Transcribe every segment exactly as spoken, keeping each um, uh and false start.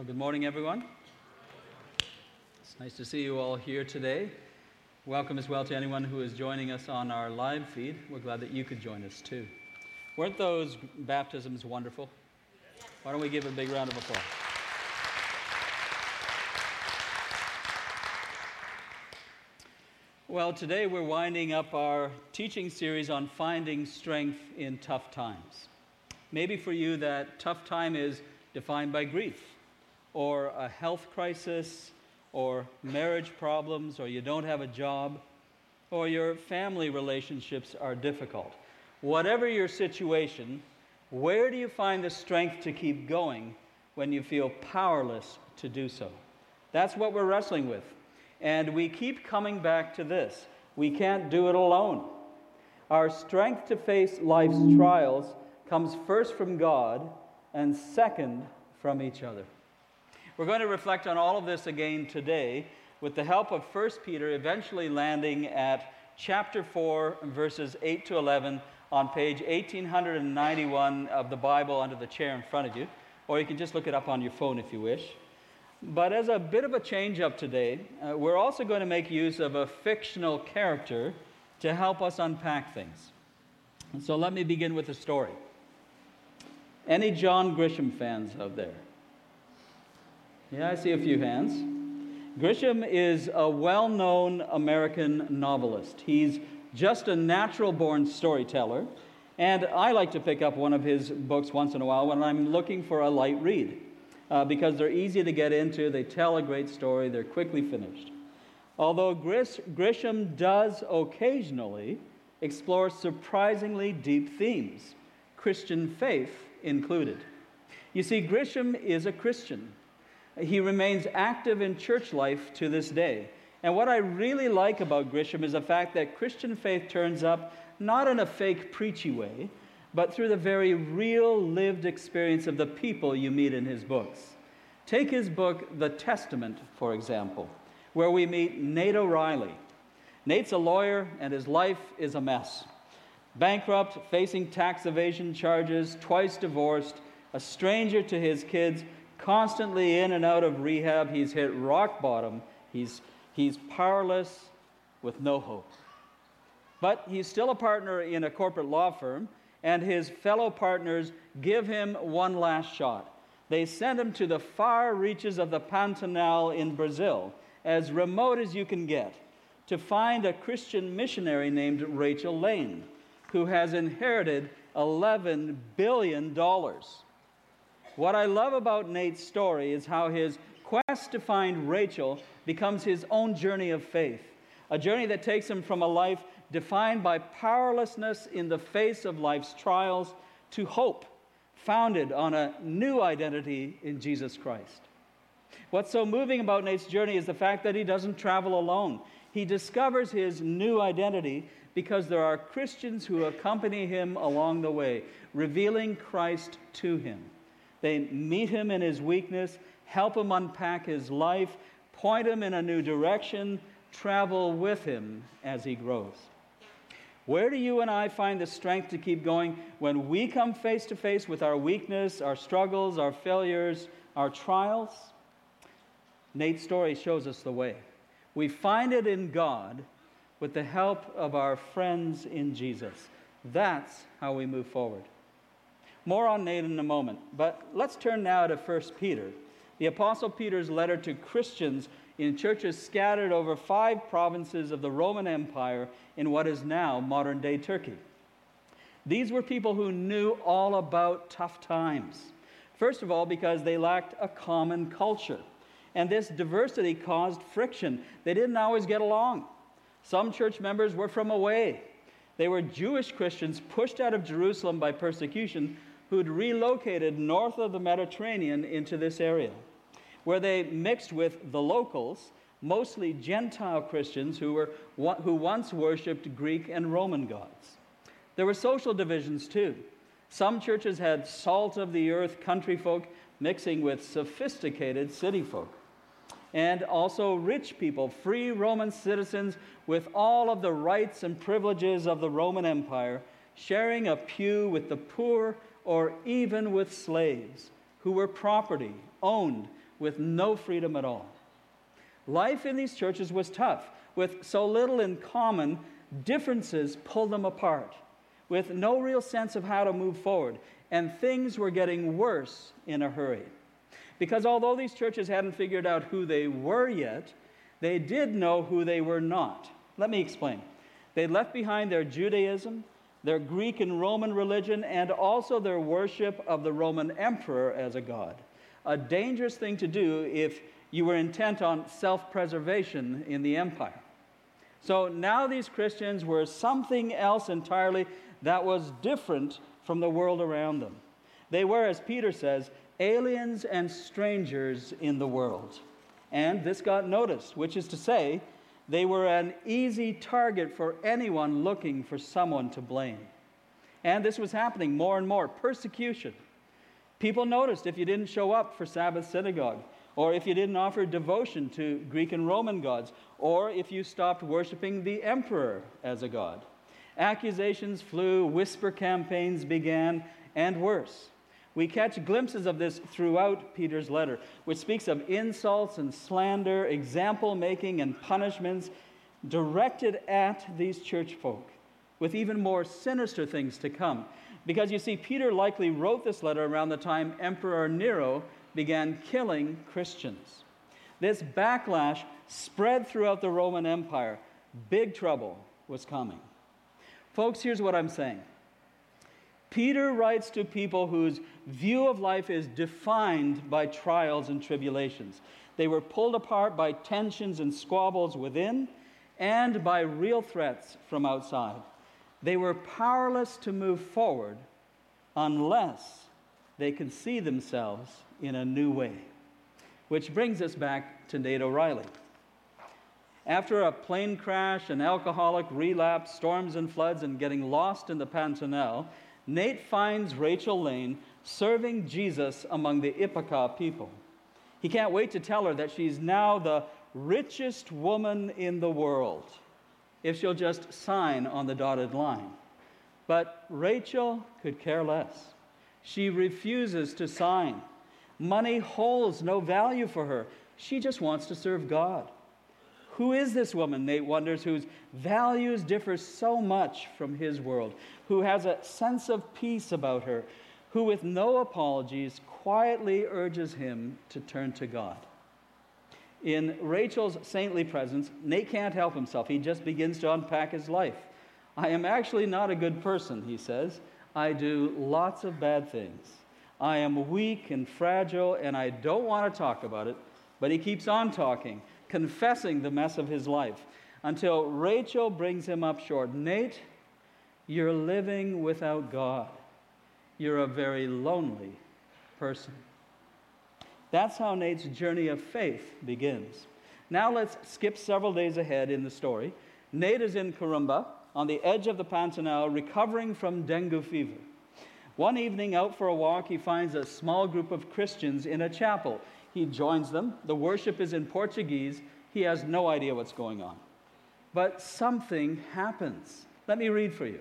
Well, good morning, everyone. It's nice to see you all here today. Welcome as well to anyone who is joining us on our live feed. We're glad that you could join us too. Weren't those baptisms wonderful? Why don't we give a big round of applause? Well, today we're winding up our teaching series on finding strength in tough times. Maybe for you that tough time is defined by grief, or a health crisis, or marriage problems, or you don't have a job, or your family relationships are difficult. Whatever your situation, where do you find the strength to keep going when you feel powerless to do so? That's what we're wrestling with. And we keep coming back to this. We can't do it alone. Our strength to face life's trials comes first from God and second from each other. We're going to reflect on all of this again today with the help of First Peter, eventually landing at chapter four, verses eight to eleven on page eighteen ninety-one of the Bible under the chair in front of you. Or you can just look it up on your phone if you wish. But as a bit of a change-up today, uh, we're also going to make use of a fictional character to help us unpack things. And so let me begin with a story. Any John Grisham fans out there? Yeah, I see a few hands. Grisham is a well-known American novelist. He's just a natural-born storyteller, and I like to pick up one of his books once in a while when I'm looking for a light read. Uh, because they're easy to get into, they tell a great story, they're quickly finished. Although Gris- Grisham does occasionally explore surprisingly deep themes, Christian faith included. You see, Grisham is a Christian. He remains active in church life to this day. And what I really like about Grisham is the fact that Christian faith turns up not in a fake, preachy way, but through the very real lived experience of the people you meet in his books. Take his book, The Testament, for example, where we meet Nate O'Reilly. Nate's a lawyer, and his life is a mess. Bankrupt, facing tax evasion charges, twice divorced, a stranger to his kids, constantly in and out of rehab. He's hit rock bottom. He's, he's powerless with no hope. But he's still a partner in a corporate law firm, and his fellow partners give him one last shot. They send him to the far reaches of the Pantanal in Brazil, as remote as you can get, to find a Christian missionary named Rachel Lane, who has inherited eleven billion dollars. What I love about Nate's story is how his quest to find Rachel becomes his own journey of faith, a journey that takes him from a life defined by powerlessness in the face of life's trials, to hope founded on a new identity in Jesus Christ. What's so moving about Nate's journey is the fact that he doesn't travel alone. He discovers his new identity because there are Christians who accompany him along the way, revealing Christ to him. They meet him in his weakness, help him unpack his life, point him in a new direction, travel with him as he grows. Where do you and I find the strength to keep going when we come face to face with our weakness, our struggles, our failures, our trials? Nate's story shows us the way. We find it in God with the help of our friends in Jesus. That's how we move forward. More on Nate in a moment, but let's turn now to First Peter, the Apostle Peter's letter to Christians in churches scattered over five provinces of the Roman Empire in what is now modern-day Turkey. These were people who knew all about tough times. First of all, because they lacked a common culture. And this diversity caused friction. They didn't always get along. Some church members were from away. They were Jewish Christians pushed out of Jerusalem by persecution who'd relocated north of the Mediterranean into this area, where they mixed with the locals, mostly Gentile Christians who were who once worshipped Greek and Roman gods. There were social divisions too. Some churches had salt-of-the-earth country folk mixing with sophisticated city folk, and also rich people, free Roman citizens with all of the rights and privileges of the Roman Empire, sharing a pew with the poor or even with slaves who were property owned with no freedom at all. Life in these churches was tough. With so little in common, differences pulled them apart, with no real sense of how to move forward. And things were getting worse in a hurry. Because although these churches hadn't figured out who they were yet, they did know who they were not. Let me explain. They left behind their Judaism, their Greek and Roman religion, and also their worship of the Roman emperor as a god. A dangerous thing to do if you were intent on self-preservation in the empire. So now these Christians were something else entirely that was different from the world around them. They were, as Peter says, aliens and strangers in the world. And this got noticed, which is to say, they were an easy target for anyone looking for someone to blame. And this was happening more and more. Persecution. People noticed if you didn't show up for Sabbath synagogue, or if you didn't offer devotion to Greek and Roman gods, or if you stopped worshiping the emperor as a god. Accusations flew, whisper campaigns began, and worse. We catch glimpses of this throughout Peter's letter, which speaks of insults and slander, example-making and punishments directed at these church folk, with even more sinister things to come. Because you see, Peter likely wrote this letter around the time Emperor Nero began killing Christians. This backlash spread throughout the Roman Empire. Big trouble was coming. Folks, here's what I'm saying. Peter writes to people whose view of life is defined by trials and tribulations. They were pulled apart by tensions and squabbles within and by real threats from outside. They were powerless to move forward unless they could see themselves in a new way. Which brings us back to Nate O'Reilly. After a plane crash, an alcoholic relapse, storms and floods, and getting lost in the Pantanal, Nate finds Rachel Lane serving Jesus among the Ipecac people. He can't wait to tell her that she's now the richest woman in the world, if she'll just sign on the dotted line. But Rachel could care less. She refuses to sign. Money holds no value for her. She just wants to serve God. Who is this woman, Nate wonders, whose values differ so much from his world, who has a sense of peace about her, who with no apologies quietly urges him to turn to God? In Rachel's saintly presence, Nate can't help himself. He just begins to unpack his life. I am actually not a good person, he says. I do lots of bad things. I am weak and fragile, and I don't want to talk about it. But he keeps on talking, confessing the mess of his life, until Rachel brings him up short. Nate, you're living without God. You're a very lonely person. That's how Nate's journey of faith begins. Now let's skip several days ahead in the story. Nate is in Corumbá, on the edge of the Pantanal, recovering from dengue fever. One evening, out for a walk, he finds a small group of Christians in a chapel. He joins them. The worship is in Portuguese. He has no idea what's going on. But something happens. Let me read for you.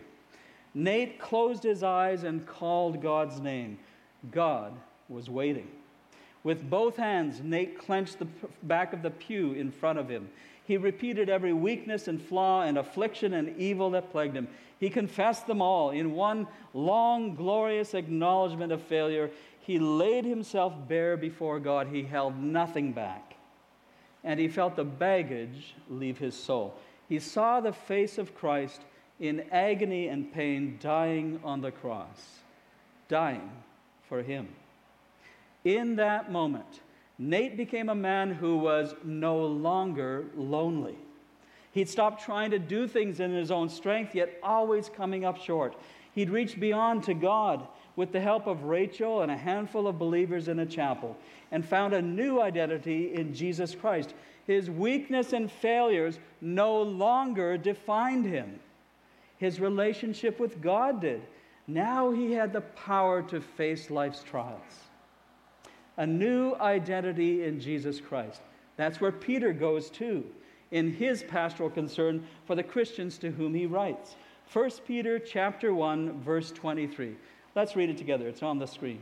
Nate closed his eyes and called God's name. God was waiting. With both hands, Nate clenched the back of the pew in front of him. He repeated every weakness and flaw and affliction and evil that plagued him. He confessed them all in one long, glorious acknowledgement of failure. He laid himself bare before God. He held nothing back. And he felt the baggage leave his soul. He saw the face of Christ in agony and pain, dying on the cross, dying for him. In that moment, Nate became a man who was no longer lonely. He'd stopped trying to do things in his own strength, yet always coming up short. He'd reached beyond to God with the help of Rachel and a handful of believers in a chapel, and found a new identity in Jesus Christ. His weakness and failures no longer defined him. His relationship with God did. Now he had the power to face life's trials. A new identity in Jesus Christ. That's where Peter goes too, in his pastoral concern for the Christians to whom he writes. First Peter chapter one, verse twenty-three. Let's read it together. It's on the screen.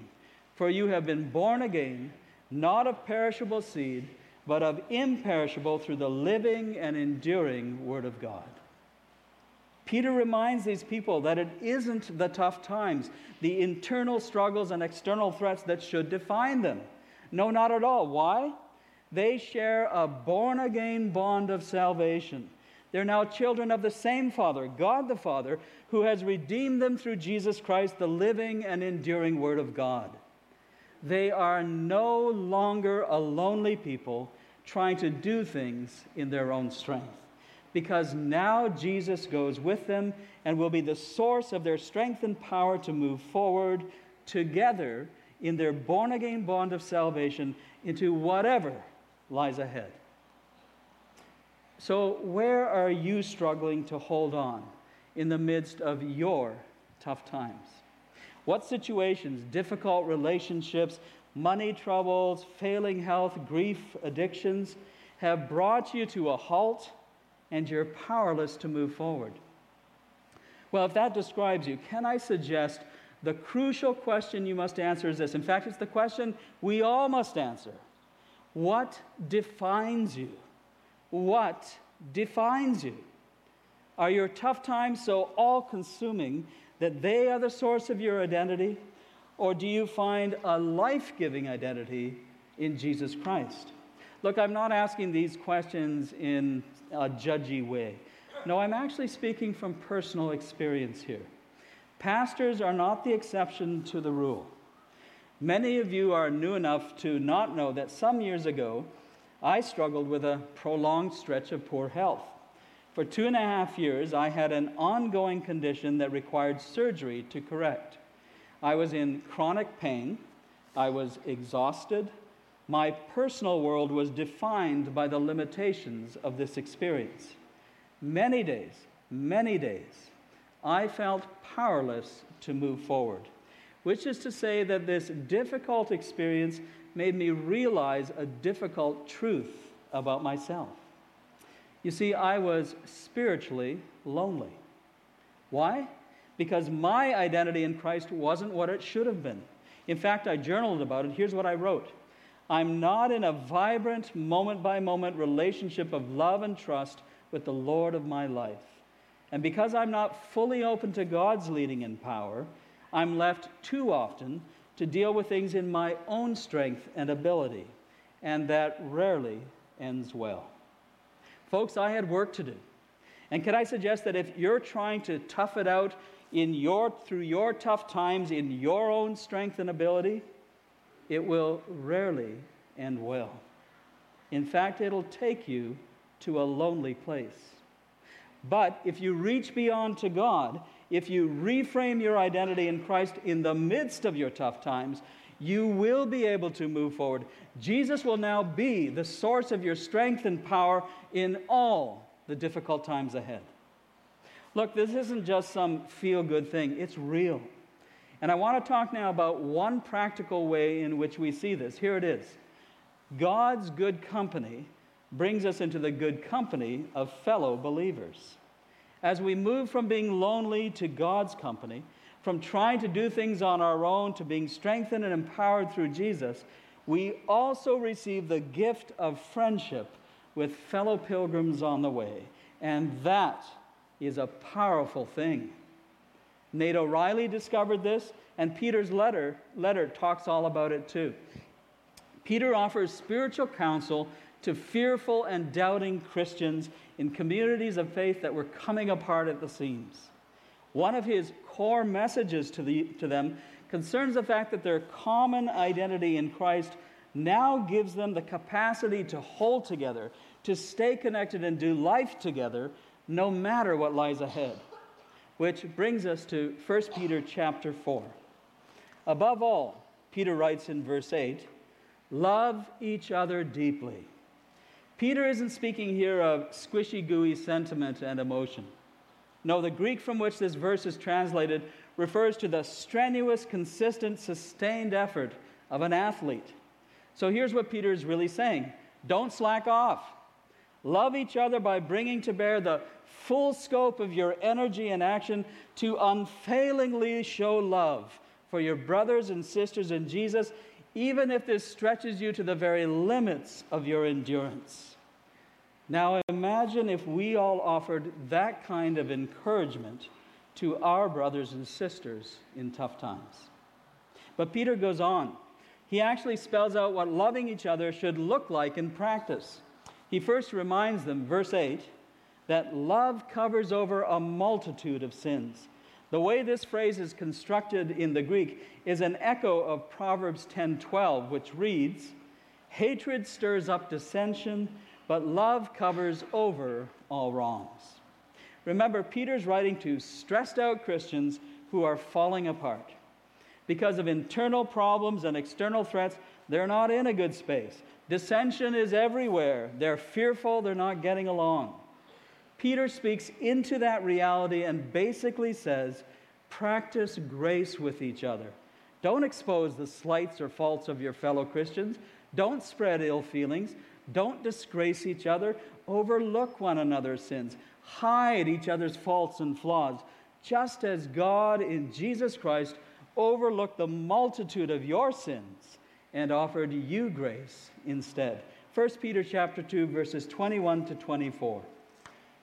For you have been born again, not of perishable seed, but of imperishable through the living and enduring Word of God. Peter reminds these people that it isn't the tough times, the internal struggles and external threats that should define them. No, not at all. Why? They share a born-again bond of salvation. They're now children of the same Father, God the Father, who has redeemed them through Jesus Christ, the living and enduring Word of God. They are no longer a lonely people trying to do things in their own strength, because now Jesus goes with them and will be the source of their strength and power to move forward together in their born-again bond of salvation into whatever lies ahead. So where are you struggling to hold on in the midst of your tough times? What situations, difficult relationships, money troubles, failing health, grief, addictions have brought you to a halt and you're powerless to move forward? Well, if that describes you, can I suggest the crucial question you must answer is this. In fact, it's the question we all must answer. What defines you? What defines you? Are your tough times so all-consuming that they are the source of your identity? Or do you find a life-giving identity in Jesus Christ? Look, I'm not asking these questions in a judgy way. No, I'm actually speaking from personal experience here. Pastors are not the exception to the rule. Many of you are new enough to not know that some years ago, I struggled with a prolonged stretch of poor health. For two and a half years, I had an ongoing condition that required surgery to correct. I was in chronic pain. I was exhausted. My personal world was defined by the limitations of this experience. Many days, many days, I felt powerless to move forward, which is to say that this difficult experience made me realize a difficult truth about myself. You see, I was spiritually lonely. Why? Because my identity in Christ wasn't what it should have been. In fact, I journaled about it. Here's what I wrote. I'm not in a vibrant, moment-by-moment relationship of love and trust with the Lord of my life. And because I'm not fully open to God's leading and power, I'm left too often to deal with things in my own strength and ability. And that rarely ends well. Folks, I had work to do. And can I suggest that if you're trying to tough it out in your through your tough times in your own strength and ability, it will rarely end well. In fact, it'll take you to a lonely place. But if you reach beyond to God, if you reframe your identity in Christ in the midst of your tough times, you will be able to move forward. Jesus will now be the source of your strength and power in all the difficult times ahead. Look, this isn't just some feel-good thing. It's real. And I want to talk now about one practical way in which we see this. Here it is. God's good company brings us into the good company of fellow believers. As we move from being lonely to God's company, from trying to do things on our own to being strengthened and empowered through Jesus, we also receive the gift of friendship with fellow pilgrims on the way. And that is a powerful thing. Nate O'Reilly discovered this, and Peter's letter, letter talks all about it too. Peter offers spiritual counsel to fearful and doubting Christians in communities of faith that were coming apart at the seams. One of his core messages to, the, to them concerns the fact that their common identity in Christ now gives them the capacity to hold together, to stay connected and do life together, no matter what lies ahead. Which brings us to First Peter chapter four. Above all, Peter writes in verse eight, love each other deeply. Peter isn't speaking here of squishy-gooey sentiment and emotion. No, the Greek from which this verse is translated refers to the strenuous, consistent, sustained effort of an athlete. So here's what Peter is really saying. Don't slack off. Love each other by bringing to bear the full scope of your energy and action to unfailingly show love for your brothers and sisters in Jesus even if this stretches you to the very limits of your endurance. Now imagine if we all offered that kind of encouragement to our brothers and sisters in tough times. But Peter goes on. He actually spells out what loving each other should look like in practice. He first reminds them, verse eight, that love covers over a multitude of sins. The way this phrase is constructed in the Greek is an echo of Proverbs ten twelve, which reads, "Hatred stirs up dissension, but love covers over all wrongs." Remember, Peter's writing to stressed-out Christians who are falling apart. Because of internal problems and external threats, they're not in a good space. Dissension is everywhere. They're fearful. They're not getting along. Peter speaks into that reality and basically says, practice grace with each other. Don't expose the slights or faults of your fellow Christians. Don't spread ill feelings. Don't disgrace each other. Overlook one another's sins. Hide each other's faults and flaws, just as God in Jesus Christ overlooked the multitude of your sins and offered you grace instead. First Peter chapter two, verses twenty-one to twenty-four.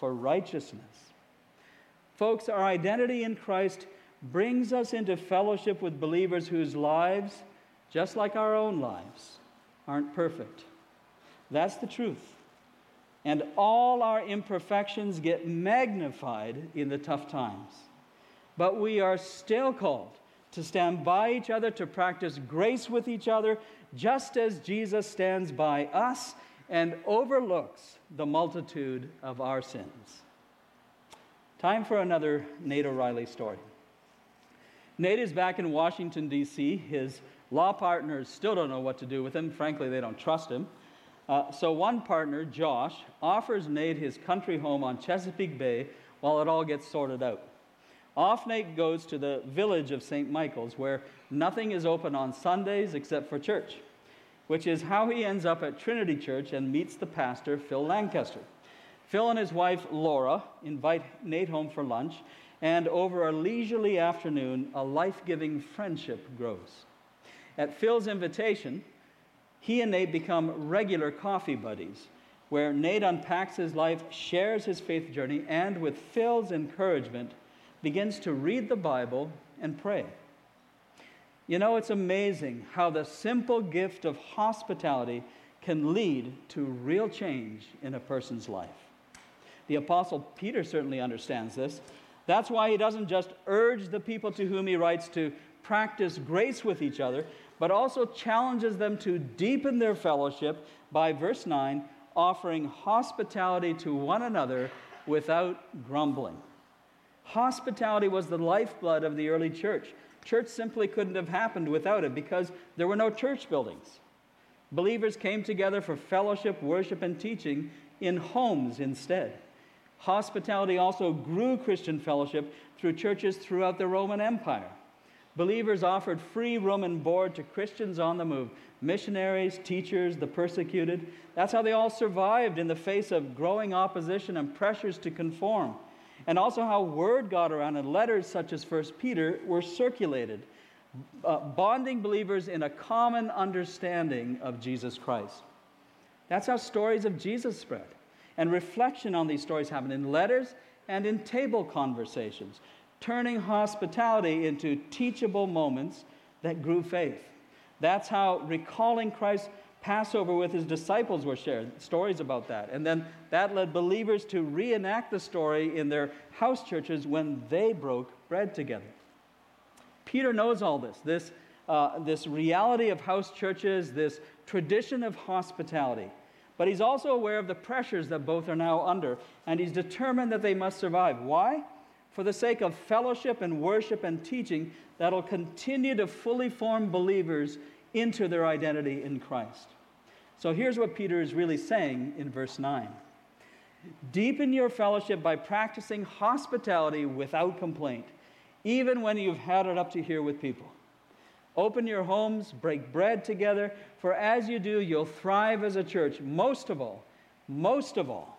for righteousness. Folks, our identity in Christ brings us into fellowship with believers whose lives, just like our own lives, aren't perfect. That's the truth. And all our imperfections get magnified in the tough times. But we are still called to stand by each other, to practice grace with each other, just as Jesus stands by us and overlooks the multitude of our sins. Time for another Nate O'Reilly story. Nate is back in Washington, D C. His law partners still don't know what to do with him. Frankly, they don't trust him. Uh, so one partner, Josh, offers Nate his country home on Chesapeake Bay while it all gets sorted out. Off Nate goes to the village of Saint Michael's, where nothing is open on Sundays except for church, which is how he ends up at Trinity Church and meets the pastor, Phil Lancaster. Phil and his wife, Laura, invite Nate home for lunch, and over a leisurely afternoon, a life-giving friendship grows. At Phil's invitation, he and Nate become regular coffee buddies, where Nate unpacks his life, shares his faith journey, and with Phil's encouragement, begins to read the Bible and pray. You know, it's amazing how the simple gift of hospitality can lead to real change in a person's life. The Apostle Peter certainly understands this. That's why he doesn't just urge the people to whom he writes to practice grace with each other, but also challenges them to deepen their fellowship by, verse nine, offering hospitality to one another without grumbling. Hospitality was the lifeblood of the early church. Church simply couldn't have happened without it because there were no church buildings. Believers came together for fellowship, worship, and teaching in homes instead. Hospitality also grew Christian fellowship through churches throughout the Roman Empire. Believers offered free room and board to Christians on the move, missionaries, teachers, the persecuted. That's how they all survived in the face of growing opposition and pressures to conform. And also how word got around and letters such as First Peter were circulated, uh, bonding believers in a common understanding of Jesus Christ. That's how stories of Jesus spread. And reflection on these stories happened in letters and in table conversations, turning hospitality into teachable moments that grew faith. That's how recalling Christ's Passover with his disciples were shared, stories about that. And then that led believers to reenact the story in their house churches when they broke bread together. Peter knows all this, this, uh, this reality of house churches, this tradition of hospitality. But he's also aware of the pressures that both are now under, and he's determined that they must survive. Why? For the sake of fellowship and worship and teaching that'll continue to fully form believers into their identity in Christ. So here's what Peter is really saying in verse nine. Deepen your fellowship by practicing hospitality without complaint, even when you've had it up to here with people. Open your homes, break bread together, for as you do, you'll thrive as a church, most of all, most of all,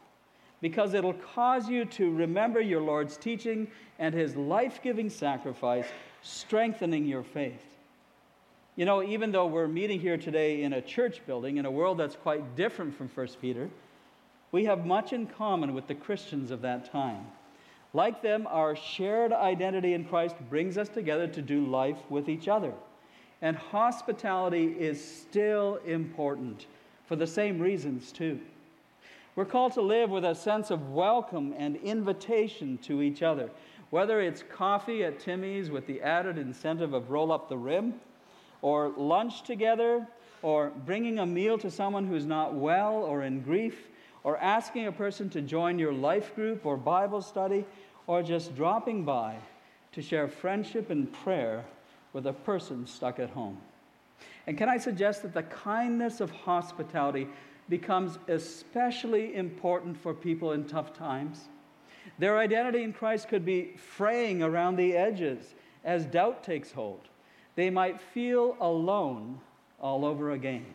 because it'll cause you to remember your Lord's teaching and his life-giving sacrifice, strengthening your faith. You know, even though we're meeting here today in a church building, in a world that's quite different from First Peter, we have much in common with the Christians of that time. Like them, our shared identity in Christ brings us together to do life with each other. And hospitality is still important for the same reasons, too. We're called to live with a sense of welcome and invitation to each other, whether it's coffee at Timmy's with the added incentive of roll up the rim, or lunch together, or bringing a meal to someone who's not well or in grief, or asking a person to join your life group or Bible study, or just dropping by to share friendship and prayer with a person stuck at home. And can I suggest that the kindness of hospitality becomes especially important for people in tough times? Their identity in Christ could be fraying around the edges as doubt takes hold. They might feel alone all over again.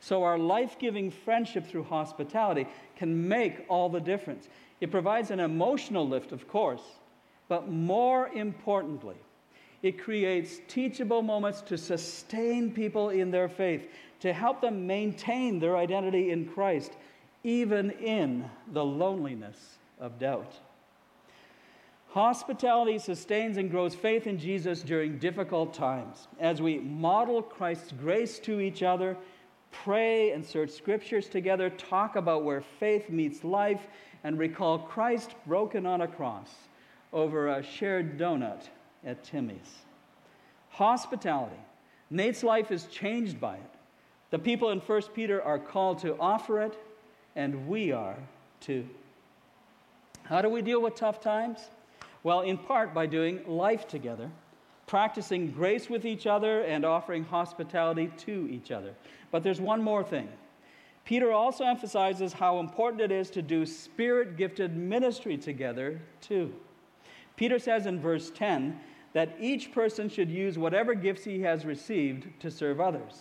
So our life-giving friendship through hospitality can make all the difference. It provides an emotional lift, of course, but more importantly, it creates teachable moments to sustain people in their faith, to help them maintain their identity in Christ, even in the loneliness of doubt. Hospitality sustains and grows faith in Jesus during difficult times, as we model Christ's grace to each other, pray and search scriptures together, talk about where faith meets life, and recall Christ broken on a cross over a shared donut at Timmy's. Hospitality. Nate's life is changed by it. The people in First Peter are called to offer it, and we are too. How do we deal with tough times? Well, in part by doing life together, practicing grace with each other, and offering hospitality to each other. But there's one more thing. Peter also emphasizes how important it is to do spirit-gifted ministry together, too. Peter says in verse ten that each person should use whatever gifts he has received to serve others.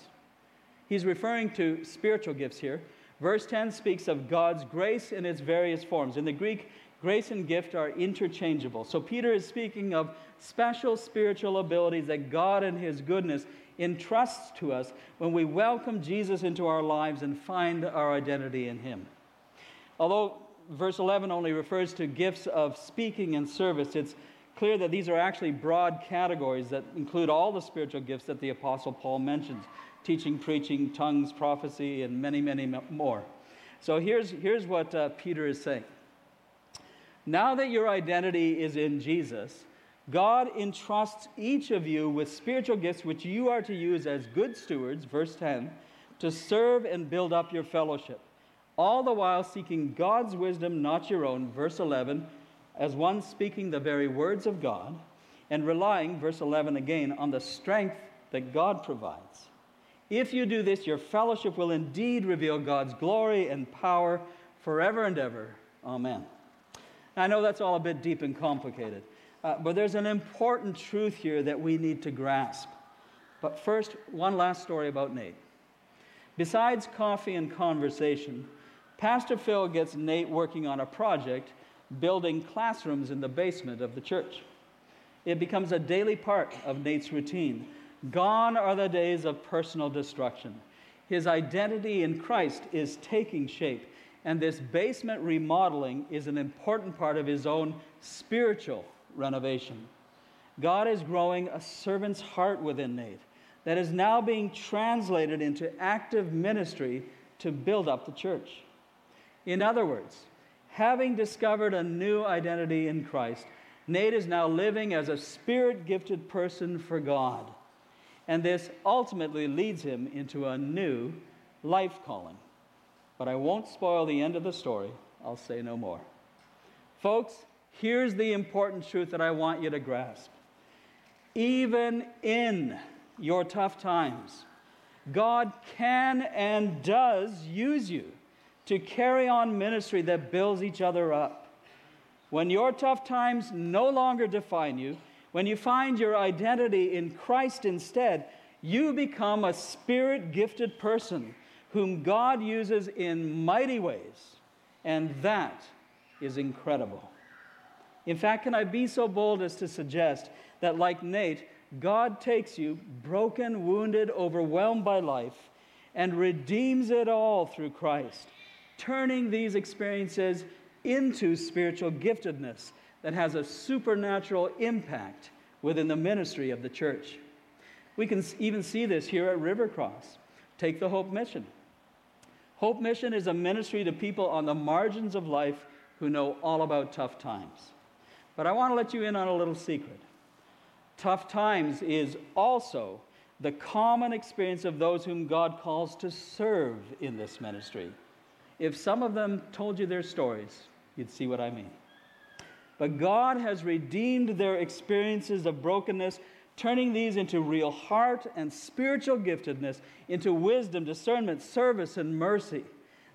He's referring to spiritual gifts here. Verse ten speaks of God's grace in its various forms. In the Greek, grace and gift are interchangeable. So Peter is speaking of special spiritual abilities that God in his goodness entrusts to us when we welcome Jesus into our lives and find our identity in him. Although verse eleven only refers to gifts of speaking and service, it's clear that these are actually broad categories that include all the spiritual gifts that the Apostle Paul mentions: teaching, preaching, tongues, prophecy, and many, many more. So here's, here's what uh, Peter is saying. Now that your identity is in Jesus, God entrusts each of you with spiritual gifts which you are to use as good stewards, verse ten, to serve and build up your fellowship, all the while seeking God's wisdom, not your own, verse eleven, as one speaking the very words of God, and relying, verse eleven again, on the strength that God provides. If you do this, your fellowship will indeed reveal God's glory and power forever and ever. Amen. I know that's all a bit deep and complicated, uh, but there's an important truth here that we need to grasp. But first, one last story about Nate. Besides coffee and conversation, Pastor Phil gets Nate working on a project building classrooms in the basement of the church. It becomes a daily part of Nate's routine. Gone are the days of personal destruction. His identity in Christ is taking shape. And this basement remodeling is an important part of his own spiritual renovation. God is growing a servant's heart within Nate that is now being translated into active ministry to build up the church. In other words, having discovered a new identity in Christ, Nate is now living as a spirit-gifted person for God. And this ultimately leads him into a new life calling. But I won't spoil the end of the story. I'll say no more. Folks, here's the important truth that I want you to grasp. Even in your tough times, God can and does use you to carry on ministry that builds each other up. When your tough times no longer define you, when you find your identity in Christ instead, you become a spirit-gifted person whom God uses in mighty ways, and that is incredible. In fact, can I be so bold as to suggest that, like Nate, God takes you, broken, wounded, overwhelmed by life, and redeems it all through Christ, turning these experiences into spiritual giftedness that has a supernatural impact within the ministry of the church. We can even see this here at River Cross. Take the Hope Mission. Hope Mission is a ministry to people on the margins of life who know all about tough times. But I want to let you in on a little secret. Tough times is also the common experience of those whom God calls to serve in this ministry. If some of them told you their stories, you'd see what I mean. But God has redeemed their experiences of brokenness, turning these into real heart and spiritual giftedness, into wisdom, discernment, service, and mercy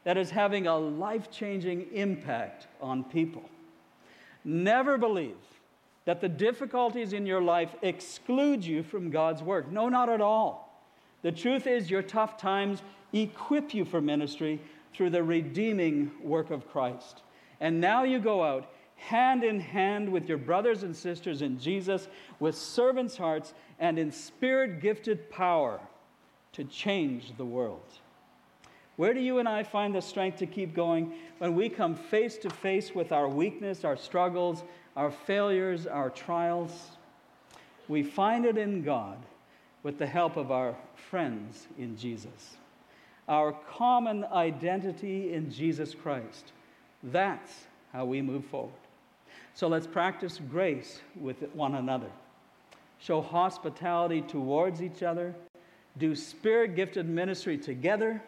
that is having a life-changing impact on people. Never believe that the difficulties in your life exclude you from God's work. No, not at all. The truth is your tough times equip you for ministry through the redeeming work of Christ. And now you go out hand in hand with your brothers and sisters in Jesus, with servants' hearts and in spirit-gifted power to change the world. Where do you and I find the strength to keep going when we come face to face with our weakness, our struggles, our failures, our trials? We find it in God with the help of our friends in Jesus. Our common identity in Jesus Christ. That's how we move forward. So let's practice grace with one another. Show hospitality towards each other. Do spirit-gifted ministry together.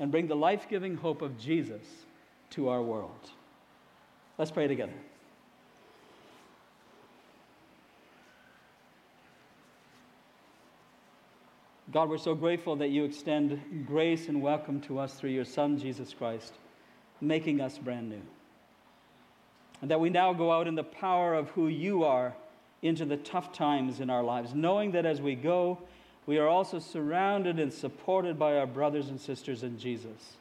And bring the life-giving hope of Jesus to our world. Let's pray together. God, we're so grateful that you extend grace and welcome to us through your Son, Jesus Christ, making us brand new. And that we now go out in the power of who you are into the tough times in our lives, knowing that as we go, we are also surrounded and supported by our brothers and sisters in Jesus.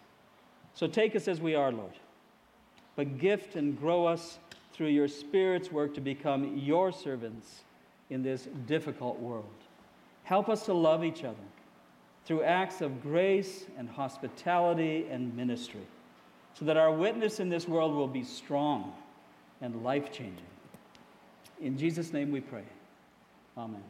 So take us as we are, Lord, but gift and grow us through your Spirit's work to become your servants in this difficult world. Help us to love each other through acts of grace and hospitality and ministry, so that our witness in this world will be strong and life-changing. In Jesus' name we pray. Amen.